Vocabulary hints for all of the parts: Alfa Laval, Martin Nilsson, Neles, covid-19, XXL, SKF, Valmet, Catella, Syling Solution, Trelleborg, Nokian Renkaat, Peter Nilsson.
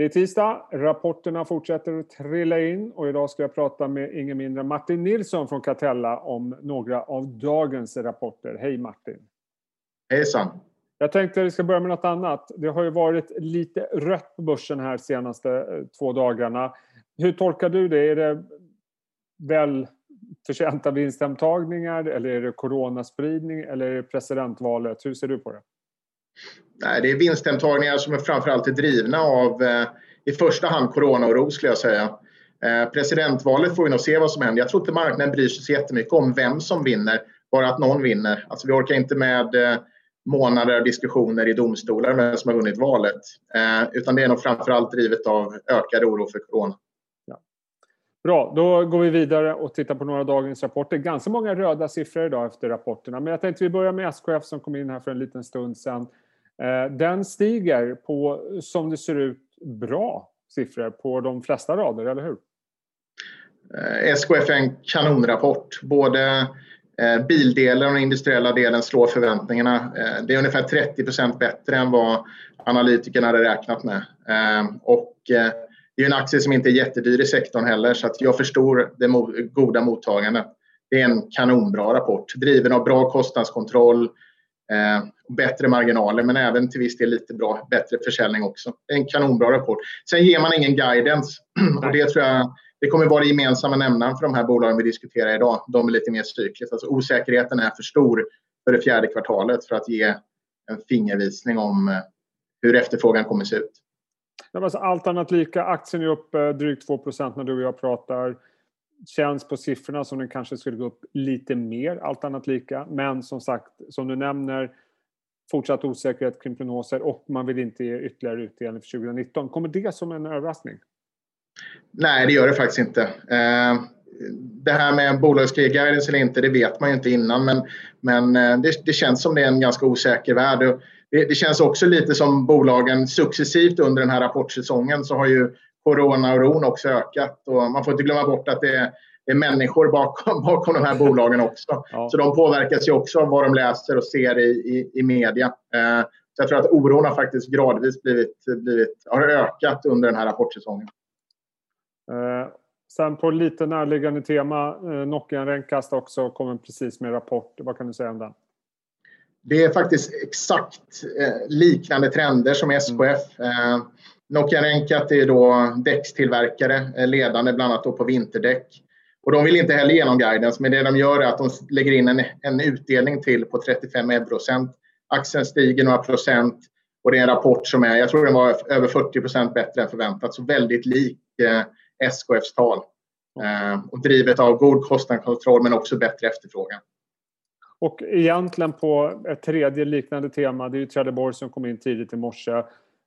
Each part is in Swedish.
Det är tisdag, rapporterna fortsätter att trilla in och idag ska jag prata med ingen mindre Martin Nilsson från Catella om några av dagens rapporter. Hej Martin! Hejsan! Jag tänkte att vi ska börja med något annat. Det har ju varit lite rött på börsen här de senaste 2 dagarna. Hur tolkar du det? Är det väl förtjänta vinsthemtagningar eller är det coronaspridning eller är det presidentvalet? Hur ser du på det? Nej, det är vinsthemtagningar som är framförallt är drivna av i första hand coronaoro skulle jag säga. Presidentvalet får vi nog se vad som händer. Jag tror inte marknaden bryr sig så jättemycket om vem som vinner, bara att någon vinner. Alltså vi orkar inte med månader av diskussioner i domstolar med vem som har vunnit valet. Utan det är nog framförallt drivet av ökad oro för corona. Ja. Bra, då går vi vidare och tittar på några dagens rapporter. Ganska många röda siffror idag efter rapporterna. Men jag tänkte vi börjar med SKF som kom in här för en liten stund sedan. Den stiger på, som det ser ut, bra siffror på de flesta rader, eller hur? SKF är en kanonrapport. Både bildelen och den industriella delen slår förväntningarna. Det är ungefär 30% bättre än vad analytikerna hade räknat med. Och det är en aktie som inte är jättedyr i sektorn heller, så att jag förstår det goda mottagandet. Det är en kanonbra rapport. Driven av bra kostnadskontroll, bättre marginaler men även till viss del lite bra, bättre försäljning också. En kanonbra rapport. Sen ger man ingen guidance och det tror jag det kommer vara det gemensamma nämnaren för de här bolagen vi diskuterar idag. De är lite mer cykliskt. Alltså osäkerheten är för stor för det 4:e kvartalet för att ge en fingervisning om hur efterfrågan kommer se ut. Allt annat lika. Aktien är upp drygt 2% när du och jag pratar. Känns på siffrorna som den kanske skulle gå upp lite mer, allt annat lika. Men som sagt, som du nämner, fortsatt osäkerhet kring prognoser och man vill inte ge ytterligare utdelning för 2019. Kommer det som en överraskning? Nej, det gör det faktiskt inte. Det här med bolagsguidance eller inte, det vet man ju inte innan. Men det känns som det är en ganska osäker värld. Det känns också lite som bolagen successivt under den här rapportsäsongen så har ju corona och ron också ökat och man får inte glömma bort att det är människor bakom de här bolagen också. Ja. Så de påverkas ju också av vad de läser och ser i media. Så jag tror att oron har faktiskt gradvis har ökat under den här rapportsäsongen. Sen på lite närliggande tema, Nokian Renkaat också kommer precis med rapport. Vad kan du säga om den? Det är faktiskt exakt liknande trender som SKF. Nokian Renkaat är då däckstillverkare, ledande bland annat då på vinterdäck. Och de vill inte heller ge någon guidance, men det de gör är att de lägger in en utdelning till på 35%. Aktien stiger några procent och det är en rapport som är, jag tror den var över 40% bättre än förväntat. Så väldigt lik SKFs tal. Och drivet av god kostnadskontroll men också bättre efterfrågan. Och egentligen på ett tredje liknande tema, det är ju Trelleborg som kom in tidigt i morse.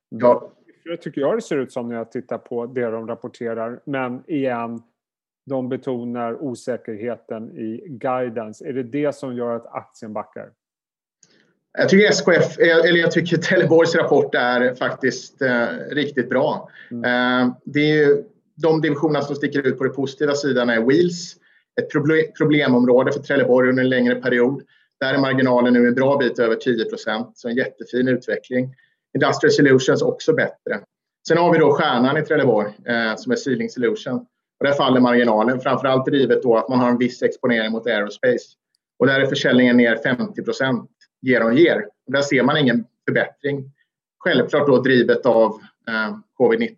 Ja. Det tycker jag det ser ut som när jag tittar på det de rapporterar. Men igen, de betonar osäkerheten i guidance. Är det det som gör att aktien backar? Jag tycker Trelleborgs rapport är faktiskt riktigt bra. Det är ju de divisionerna som sticker ut på den positiva sidan är Wheels. Ett problemområde för Trelleborg under en längre period. Där är marginalen nu en bra bit över 10%. Så en jättefin utveckling. Industrial Solutions också bättre. Sen har vi då stjärnan i Trelleborg som är Syling Solution. Och där faller marginalen, framförallt drivet då att man har en viss exponering mot aerospace. Och där är försäljningen ner 50% year-on-year. Och där ser man ingen förbättring. Självklart då drivet av covid-19.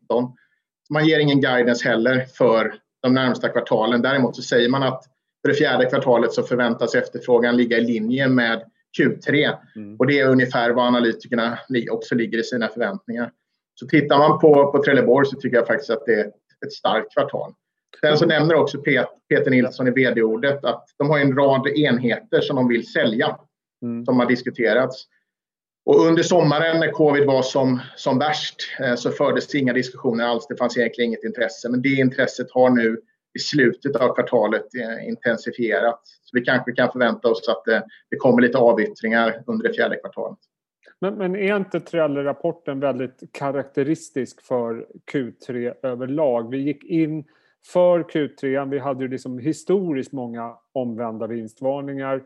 Man ger ingen guidance heller för de närmsta kvartalen. Däremot så säger man att för det 4:e kvartalet så förväntas efterfrågan ligga i linje med Q3 och det är ungefär vad analytikerna också ligger i sina förväntningar. Så tittar man på Trelleborg så tycker jag faktiskt att det är ett starkt kvartal. Sen så nämner också Peter Nilsson i vd-ordet att de har en rad enheter som de vill sälja som har diskuterats. Och under sommaren när covid var som värst så fördes inga diskussioner alls. Det fanns egentligen inget intresse men det intresset har nu i slutet av kvartalet intensifierat. Så vi kanske kan förvänta oss att det kommer lite avyttringar under det 4:e kvartalet. Men är inte Trelle-rapporten väldigt karaktäristisk för Q3 överlag? Vi gick in för Q3, vi hade ju liksom historiskt många omvända vinstvarningar.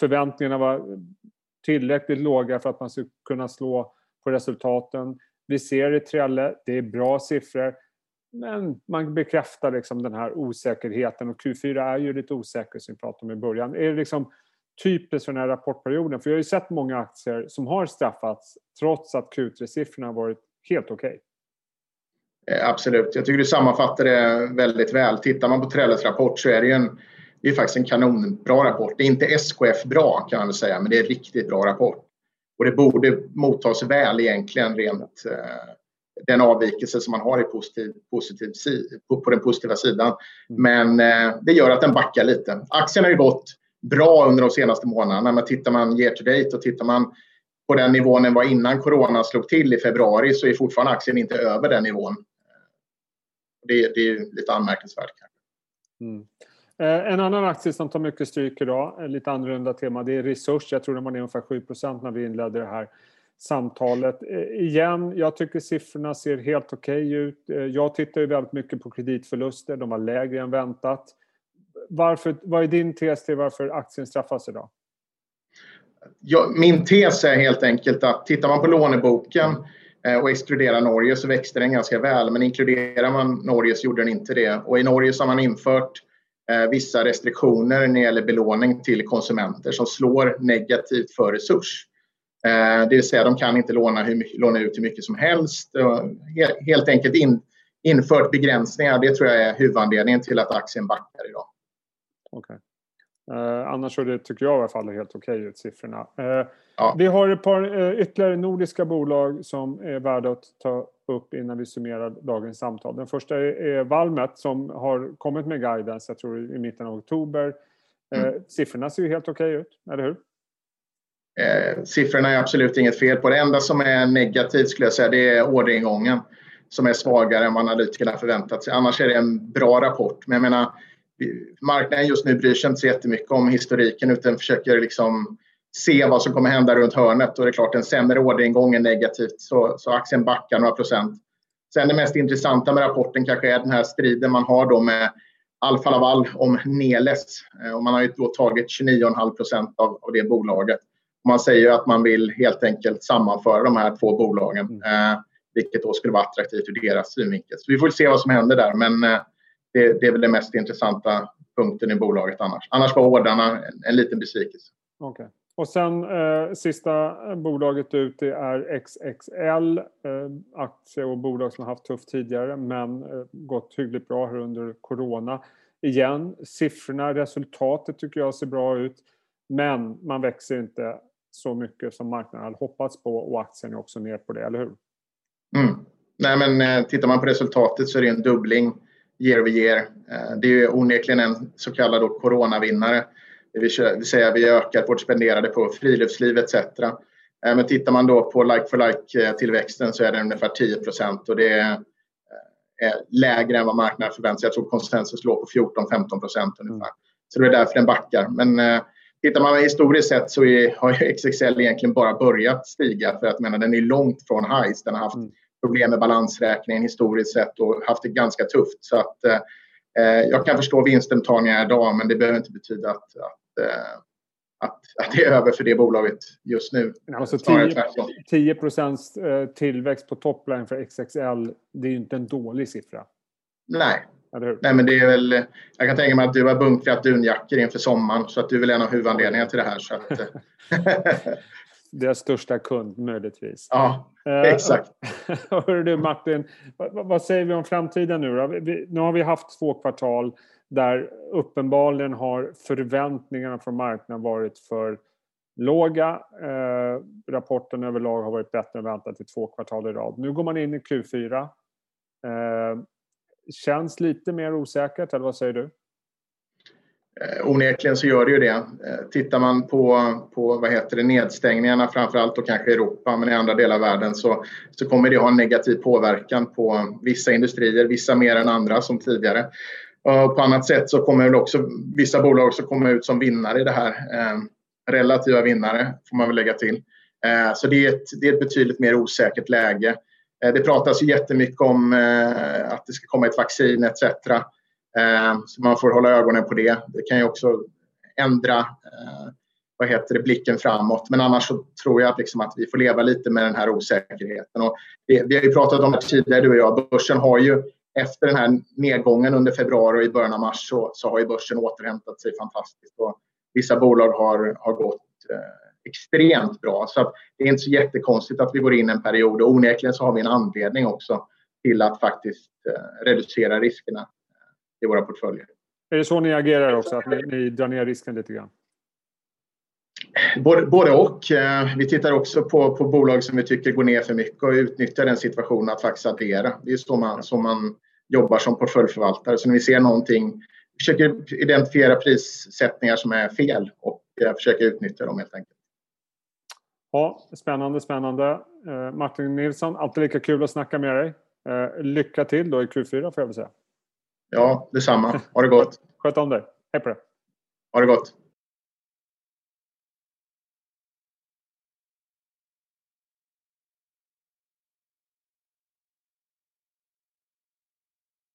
Förväntningarna var tillräckligt låga för att man skulle kunna slå på resultaten. Vi ser i Trelle, det är bra siffror. Men man bekräftar liksom den här osäkerheten. Och Q4 är ju lite osäker som vi pratade om i början. Är det liksom typiskt för den här rapportperioden? För jag har ju sett många aktier som har straffats trots att Q3-siffrorna har varit helt okej. Absolut. Jag tycker du sammanfattar det väldigt väl. Tittar man på Trelles rapport så är det ju det är faktiskt en kanonbra rapport. Det är inte SKF-bra kan man väl säga, men det är en riktigt bra rapport. Och det borde mottas väl egentligen rent den avvikelse som man har i på den positiva sidan. Men det gör att den backar lite. Aktien har ju gått bra under de senaste månaderna. Men tittar man year to date och tittar man på den nivån den var innan corona slog till i februari så är fortfarande aktien inte över den nivån. Det är ju lite anmärkningsvärt. Mm. En annan aktie som tar mycket stryk idag, lite annorlunda tema, det är Resurs. Jag tror den var ner ungefär 7% när vi inledde det här samtalet. Igen, jag tycker siffrorna ser helt okej ut. Jag tittar ju väldigt mycket på kreditförluster, de var lägre än väntat. Vad är din tes till varför aktien straffas idag? Ja, min tes är helt enkelt att tittar man på låneboken och exkluderar Norge så växte den ganska väl. Men inkluderar man Norge så gjorde den inte det. Och i Norge så har man infört vissa restriktioner när det gäller belåning till konsumenter som slår negativt för Resurs. Det vill säga de kan inte låna ut hur mycket som helst. Helt enkelt infört begränsningar. Det tror jag är huvudanledningen till att aktien backar idag. Okej. Annars så det tycker jag i alla fall är helt okej ut siffrorna. Vi har ett par ytterligare nordiska bolag som är värda att ta upp innan vi summerar dagens samtal. Den första är Valmet som har kommit med guidance, jag tror i mitten av oktober. Siffrorna ser ju helt okej ut, eller hur? Siffrorna är absolut inget fel på. Det enda som är negativt skulle jag säga det är orderingången som är svagare än vad analytikerna förväntat sig. Annars är det en bra rapport, men jag menar marknaden just nu bryr sig inte så jättemycket om historiken utan försöker liksom se vad som kommer hända runt hörnet. Och det är klart en sämre orderingång är negativt så aktien backar några procent. Sen det mest intressanta med rapporten kanske är den här striden man har då med Alfa Laval om Neles. Och man har ju då tagit 29,5% av det bolaget. Och man säger att man vill helt enkelt sammanföra de här två bolagen. Vilket då skulle vara attraktivt ur deras synvinkel. Så vi får se vad som händer där. Men det är väl den mest intressanta punkten i bolaget annars. Annars var ordrarna en liten besvikelse. Okej. Och sen sista bolaget ut det är XXL, aktie och bolag som har haft tufft tidigare men gått hyggligt bra här under corona. Igen, siffrorna, resultatet tycker jag ser bra ut men man växer inte så mycket som marknaden hade hoppats på och aktien är också ner på det, eller hur? Nej men tittar man på resultatet så är det en dubbling year-over-year. Det är ju onekligen en så kallad coronavinnare. Det vill säga vi ökar vårt spenderade på friluftsliv etc. Men tittar man då på like-for-like-tillväxten så är den ungefär 10% och det är lägre än vad marknaden förväntar sig. Jag tror konsensus låg på 14-15% ungefär. Så det är därför den backar. Men tittar man historiskt sett så har XXL egentligen bara börjat stiga för att menar, den är långt från highs. Den har haft problem med balansräkningen historiskt sett och haft det ganska tufft så att jag kan förstå vinstomtagningar idag men det behöver inte betyda att det är över för det bolaget just nu. Alltså 10% tillväxt på toppline för XXL, det är ju inte en dålig siffra. Nej, men det är väl, jag kan tänka mig att du har bunkrat dunjackor inför sommaren så att du är väl en av huvudanledningarna till det här. Så att, deras största kund möjligtvis. Ja, exakt. Hör du Martin, vad säger vi om framtiden nu då? Nu har vi haft 2 kvartal där uppenbarligen har förväntningarna från marknaden varit för låga. Rapporten överlag har varit bättre än väntat i 2 kvartal i rad. Nu går man in i Q4. Känns lite mer osäkert, eller vad säger du? Onekligen så gör det ju det. Tittar man på nedstängningarna framförallt och kanske i Europa men i andra delar av världen så kommer det ha en negativ påverkan på vissa industrier, vissa mer än andra som tidigare. Och på annat sätt så kommer det också vissa bolag som kommer ut som vinnare i det här. Relativa vinnare får man väl lägga till. Så det är ett betydligt mer osäkert läge. Det pratas ju jättemycket om att det ska komma ett vaccin etc. Så man får hålla ögonen på det. Det kan ju också ändra blicken framåt. Men annars så tror jag att, att vi får leva lite med den här osäkerheten. Och vi har ju pratat om det tidigare, du och jag. Börsen har ju efter den här nedgången under februari och i början av mars så har ju börsen återhämtat sig fantastiskt. Och vissa bolag har gått extremt bra. Så att det är inte så jättekonstigt att vi går in en period. Och onekligen så har vi en anledning också till att faktiskt reducera riskerna i våra portföljer. Är det så ni agerar också? Att ni drar ner risken lite grann? Både och. Vi tittar också på bolag som vi tycker går ner för mycket och utnyttjar den situationen att faktiskt addera. Det är så man jobbar som portföljförvaltare. Så när vi ser någonting, försöker identifiera prissättningar som är fel och försöker utnyttja dem helt enkelt. Ja, spännande. Martin Nilsson, alltid lika kul att snacka med dig. Lycka till då i Q4 får jag väl säga. Ja, detsamma. Ha det gott. Sköt om dig. Hej på dig. Ha det gott.